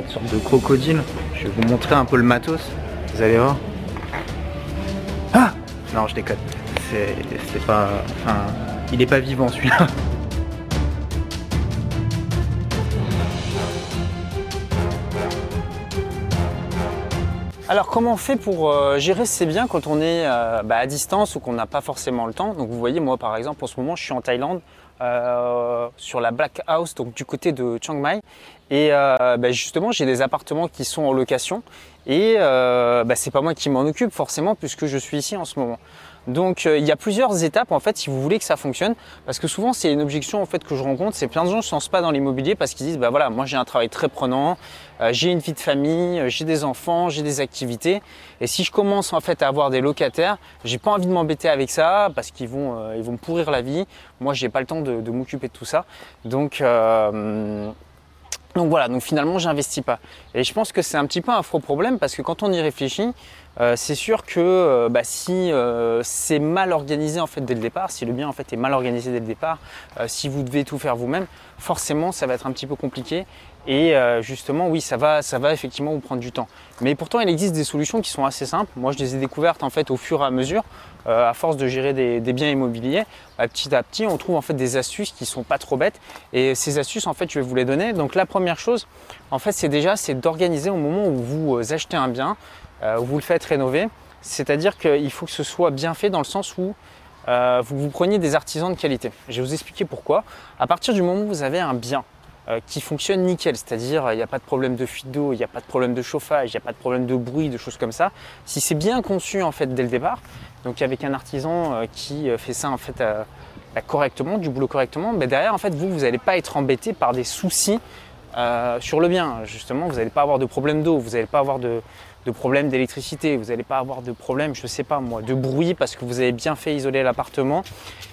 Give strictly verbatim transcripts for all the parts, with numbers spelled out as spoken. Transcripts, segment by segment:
une sorte de crocodile. Je vais vous montrer un peu le matos. Vous allez voir. Ah! Non, je déconne. C'est pas... Enfin, il est pas vivant celui-là. Alors comment on fait pour euh, gérer ces biens quand on est euh, bah, à distance ou qu'on n'a pas forcément le temps? Donc vous voyez, moi par exemple en ce moment je suis en Thaïlande euh, sur la Black House, donc du côté de Chiang Mai, et euh, bah, justement j'ai des appartements qui sont en location et euh, bah, c'est pas moi qui m'en occupe forcément puisque je suis ici en ce moment. Donc euh, il y a plusieurs étapes en fait si vous voulez que ça fonctionne, parce que souvent c'est une objection en fait que je rencontre, c'est plein de gens ne se lancent pas dans l'immobilier parce qu'ils disent bah voilà, moi j'ai un travail très prenant, euh, j'ai une vie de famille, j'ai des enfants, j'ai des activités, et si je commence en fait à avoir des locataires, j'ai pas envie de m'embêter avec ça parce qu'ils vont euh, ils vont me pourrir la vie, moi j'ai pas le temps de, de m'occuper de tout ça. Donc euh, Donc voilà, donc finalement j'investis pas. Et je pense que c'est un petit peu un faux problème parce que quand on y réfléchit, euh, c'est sûr que euh, bah, si euh, c'est mal organisé en fait dès le départ, si le bien en fait est mal organisé dès le départ, euh, si vous devez tout faire vous-même, forcément ça va être un petit peu compliqué. Et euh, justement oui, ça va, ça va effectivement vous prendre du temps. Mais pourtant il existe des solutions qui sont assez simples. Moi je les ai découvertes en fait au fur et à mesure, euh, à force de gérer des, des biens immobiliers. Bah, petit à petit on trouve en fait des astuces qui sont pas trop bêtes. Et ces astuces en fait je vais vous les donner. Donc la première chose en fait c'est déjà c'est d'organiser au moment où vous achetez un bien, euh, où vous le faites rénover. C'est-à-dire qu'il faut que ce soit bien fait dans le sens où euh, vous, vous preniez des artisans de qualité. Je vais vous expliquer pourquoi. À partir du moment où vous avez un bien qui fonctionne nickel, c'est-à-dire il n'y a pas de problème de fuite d'eau, il n'y a pas de problème de chauffage, il n'y a pas de problème de bruit, de choses comme ça. Si c'est bien conçu en fait dès le départ, donc avec un artisan qui fait ça en fait euh, correctement, du boulot correctement, mais derrière en fait vous, vous n'allez pas être embêté par des soucis euh, sur le bien. Justement, vous n'allez pas avoir de problème d'eau, vous n'allez pas avoir de, de problème d'électricité, vous n'allez pas avoir de problème, je sais pas moi, de bruit parce que vous avez bien fait isoler l'appartement.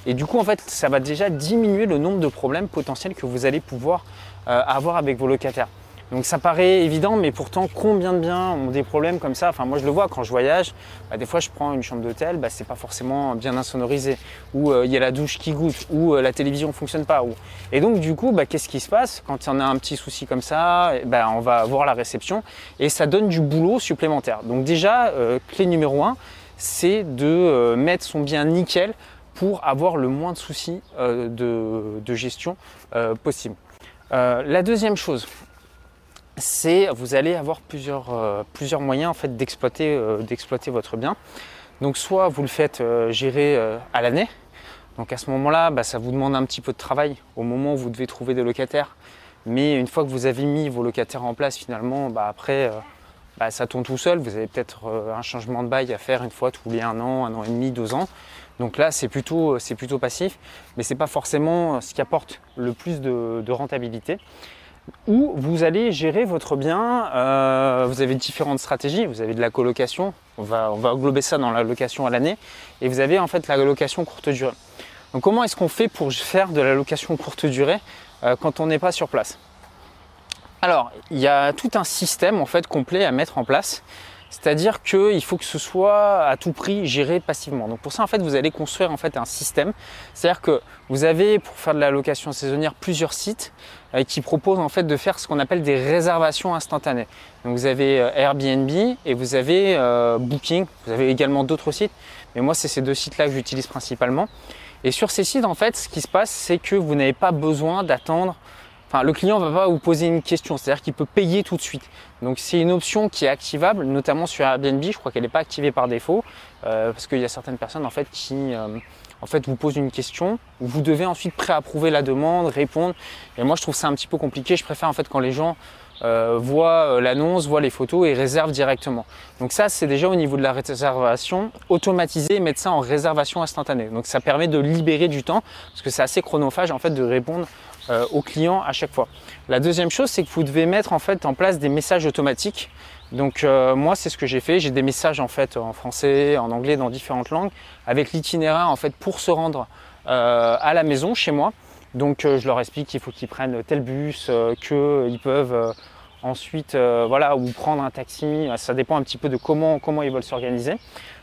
Et du coup en fait ça va déjà diminuer le nombre de problèmes potentiels que vous allez pouvoir à avoir avec vos locataires. Donc ça paraît évident, mais pourtant combien de biens ont des problèmes comme ça? Enfin moi je le vois quand je voyage, bah, des fois je prends une chambre d'hôtel, bah, c'est pas forcément bien insonorisé, ou il euh, y a la douche qui goûte, ou euh, la télévision fonctionne pas. Ou... Et donc du coup bah, qu'est-ce qui se passe? Quand on a un petit souci comme ça, bah, on va voir la réception et ça donne du boulot supplémentaire. Donc déjà euh, clé numéro un, c'est de euh, mettre son bien nickel pour avoir le moins de soucis euh, de, de gestion euh, possible. Euh, la deuxième chose, c'est vous allez avoir plusieurs, euh, plusieurs moyens en fait, d'exploiter, euh, d'exploiter votre bien. Donc soit vous le faites euh, gérer euh, à l'année, donc à ce moment-là bah, ça vous demande un petit peu de travail au moment où vous devez trouver des locataires, mais une fois que vous avez mis vos locataires en place finalement, bah, après euh, bah, ça tourne tout seul, vous avez peut-être euh, un changement de bail à faire une fois tous les un an, un an et demi, deux ans. Donc là, c'est plutôt, c'est plutôt passif, mais ce n'est pas forcément ce qui apporte le plus de, de rentabilité. Ou vous allez gérer votre bien, euh, vous avez différentes stratégies, vous avez de la colocation, on va, on va englober ça dans la location à l'année, et vous avez en fait la location courte durée. Donc comment est-ce qu'on fait pour faire de la location courte durée euh, quand on n'est pas sur place? Alors, il y a tout un système en fait complet à mettre en place. C'est-à-dire qu'il faut que ce soit à tout prix géré passivement. Donc pour ça en fait vous allez construire en fait un système. C'est-à-dire que vous avez pour faire de la location saisonnière plusieurs sites qui proposent en fait de faire ce qu'on appelle des réservations instantanées. Donc vous avez Airbnb et vous avez euh, Booking, vous avez également d'autres sites, mais moi c'est ces deux sites-là que j'utilise principalement. Et sur ces sites en fait ce qui se passe c'est que vous n'avez pas besoin d'attendre. Enfin, le client ne va pas vous poser une question, c'est-à-dire qu'il peut payer tout de suite. Donc c'est une option qui est activable, notamment sur Airbnb, je crois qu'elle n'est pas activée par défaut, euh, parce qu'il y a certaines personnes en fait qui euh, en fait, vous posent une question, où vous devez ensuite pré-approuver la demande, répondre. Et moi je trouve ça un petit peu compliqué, je préfère en fait quand les gens euh, voient l'annonce, voient les photos et réservent directement. Donc ça c'est déjà au niveau de la réservation, automatiser et mettre ça en réservation instantanée. Donc ça permet de libérer du temps, parce que c'est assez chronophage en fait de répondre aux clients à chaque fois. La deuxième chose, c'est que vous devez mettre en fait en place des messages automatiques. Donc euh, moi, c'est ce que j'ai fait. J'ai des messages en fait en français, en anglais, dans différentes langues, avec l'itinéraire en fait pour se rendre euh, à la maison chez moi. Donc euh, je leur explique qu'il faut qu'ils prennent tel bus, euh, qu'ils peuvent euh, ensuite euh, voilà, ou prendre un taxi. Ça dépend un petit peu de comment comment ils veulent s'organiser.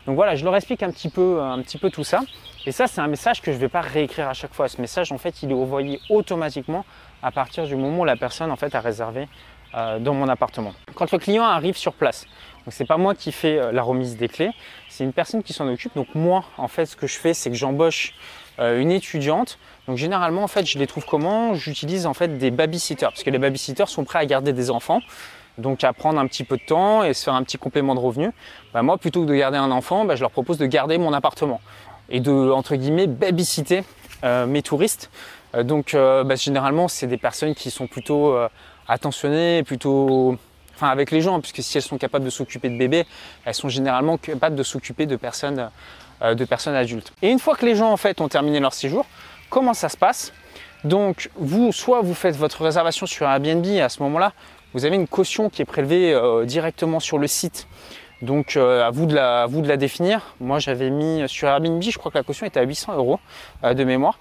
Donc voilà, je leur explique un petit peu, un petit peu tout ça. Et ça, c'est un message que je ne vais pas réécrire à chaque fois. Ce message, en fait, il est envoyé automatiquement à partir du moment où la personne en fait, a réservé euh, dans mon appartement. Quand le client arrive sur place, donc c'est pas moi qui fais euh, la remise des clés, c'est une personne qui s'en occupe. Donc moi, en fait, ce que je fais, c'est que j'embauche euh, une étudiante. Donc généralement, en fait, je les trouve comment? J'utilise en fait des babysitters, parce que les babysitters sont prêts à garder des enfants. Donc à prendre un petit peu de temps et se faire un petit complément de revenu. Bah, moi, plutôt que de garder un enfant, bah, je leur propose de garder mon appartement et de, entre guillemets, babysitter euh, mes touristes. Euh, donc euh, bah, généralement, c'est des personnes qui sont plutôt euh, attentionnées, plutôt... Enfin, avec les gens, puisque si elles sont capables de s'occuper de bébés, elles sont généralement capables de s'occuper de personnes, euh, de personnes adultes. Et une fois que les gens, en fait, ont terminé leur séjour, comment ça se passe? Donc vous, soit vous faites votre réservation sur Airbnb et à ce moment-là, vous avez une caution qui est prélevée euh, directement sur le site. Donc euh, à, vous de la, à vous de la définir. Moi, j'avais mis sur Airbnb, je crois que la caution était à huit cents euros euh, de mémoire.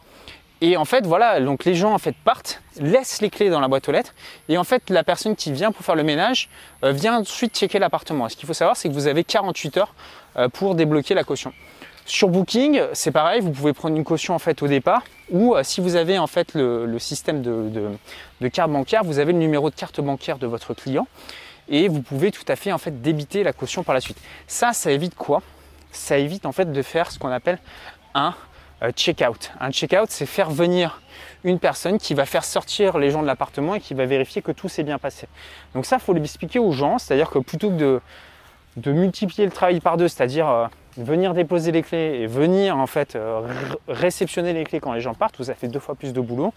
Et en fait, voilà, donc les gens en fait partent, laissent les clés dans la boîte aux lettres. Et en fait, la personne qui vient pour faire le ménage euh, vient ensuite checker l'appartement. Et ce qu'il faut savoir, c'est que vous avez quarante-huit heures euh, pour débloquer la caution. Sur Booking, c'est pareil, vous pouvez prendre une caution en fait au départ ou euh, si vous avez en fait le, le système de, de, de carte bancaire, vous avez le numéro de carte bancaire de votre client et vous pouvez tout à fait en fait débiter la caution par la suite. Ça, ça évite quoi? Ça évite en fait de faire ce qu'on appelle un check-out. Un check-out, c'est faire venir une personne qui va faire sortir les gens de l'appartement et qui va vérifier que tout s'est bien passé. Donc ça, il faut l'expliquer aux gens, c'est-à-dire que plutôt que de, de multiplier le travail par deux, c'est-à-dire euh, venir déposer les clés et venir en fait euh, réceptionner les clés quand les gens partent, où ça fait deux fois plus de boulot,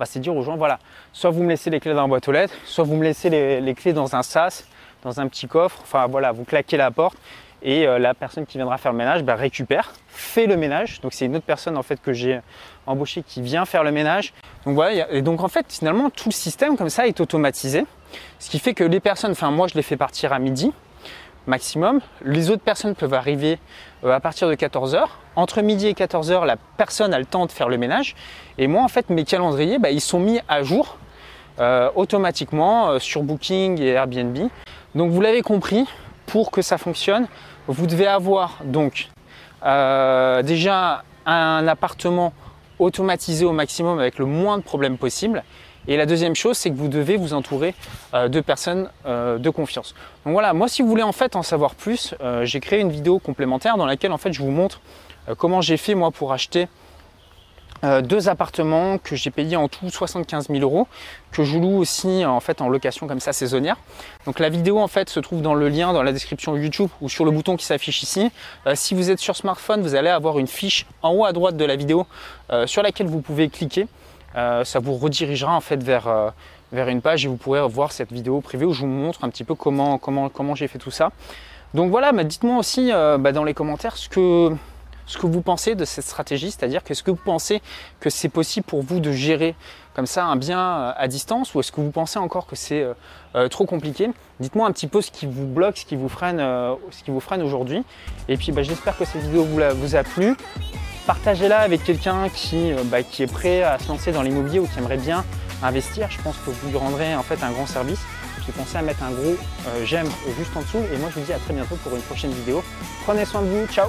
bah, c'est dire aux gens, voilà, soit vous me laissez les clés dans la boîte aux lettres, soit vous me laissez les, les clés dans un sas, dans un petit coffre, enfin voilà, vous claquez la porte. Et la personne qui viendra faire le ménage bah, récupère, fait le ménage. Donc c'est une autre personne en fait que j'ai embauchée qui vient faire le ménage. Donc voilà, et donc en fait finalement tout le système comme ça est automatisé. Ce qui fait que les personnes, enfin moi je les fais partir à midi maximum. Les autres personnes peuvent arriver à partir de quatorze heures. Entre midi et quatorze heures, la personne a le temps de faire le ménage. Et moi en fait mes calendriers, bah, ils sont mis à jour euh, automatiquement euh, sur Booking et Airbnb. Donc vous l'avez compris. Pour que ça fonctionne, vous devez avoir donc euh, déjà un appartement automatisé au maximum avec le moins de problèmes possible. Et la deuxième chose, c'est que vous devez vous entourer euh, de personnes euh, de confiance. Donc voilà, moi si vous voulez en fait en savoir plus, euh, j'ai créé une vidéo complémentaire dans laquelle en fait je vous montre euh, comment j'ai fait moi pour acheter Euh, deux appartements que j'ai payé en tout soixante-quinze mille euros, que je loue aussi en fait en location comme ça saisonnière. Donc la vidéo en fait se trouve dans le lien dans la description YouTube ou sur le bouton qui s'affiche ici. Euh, si vous êtes sur smartphone, vous allez avoir une fiche en haut à droite de la vidéo euh, sur laquelle vous pouvez cliquer. Euh, ça vous redirigera en fait vers, euh, vers une page et vous pourrez voir cette vidéo privée où je vous montre un petit peu comment, comment, comment j'ai fait tout ça. Donc voilà, bah, dites-moi aussi euh, bah, dans les commentaires ce que... ce que vous pensez de cette stratégie, c'est-à-dire qu'est-ce que vous pensez que c'est possible pour vous de gérer comme ça un bien à distance ou est-ce que vous pensez encore que c'est euh, trop compliqué? Dites-moi un petit peu ce qui vous bloque, ce qui vous freine, euh, ce qui vous freine aujourd'hui. Et puis bah, j'espère que cette vidéo vous, la, vous a plu. Partagez-la avec quelqu'un qui, euh, bah, qui est prêt à se lancer dans l'immobilier ou qui aimerait bien investir. Je pense que vous lui rendrez en fait un grand service. Puis pensez à mettre un gros euh, j'aime juste en dessous. Et moi je vous dis à très bientôt pour une prochaine vidéo. Prenez soin de vous, ciao.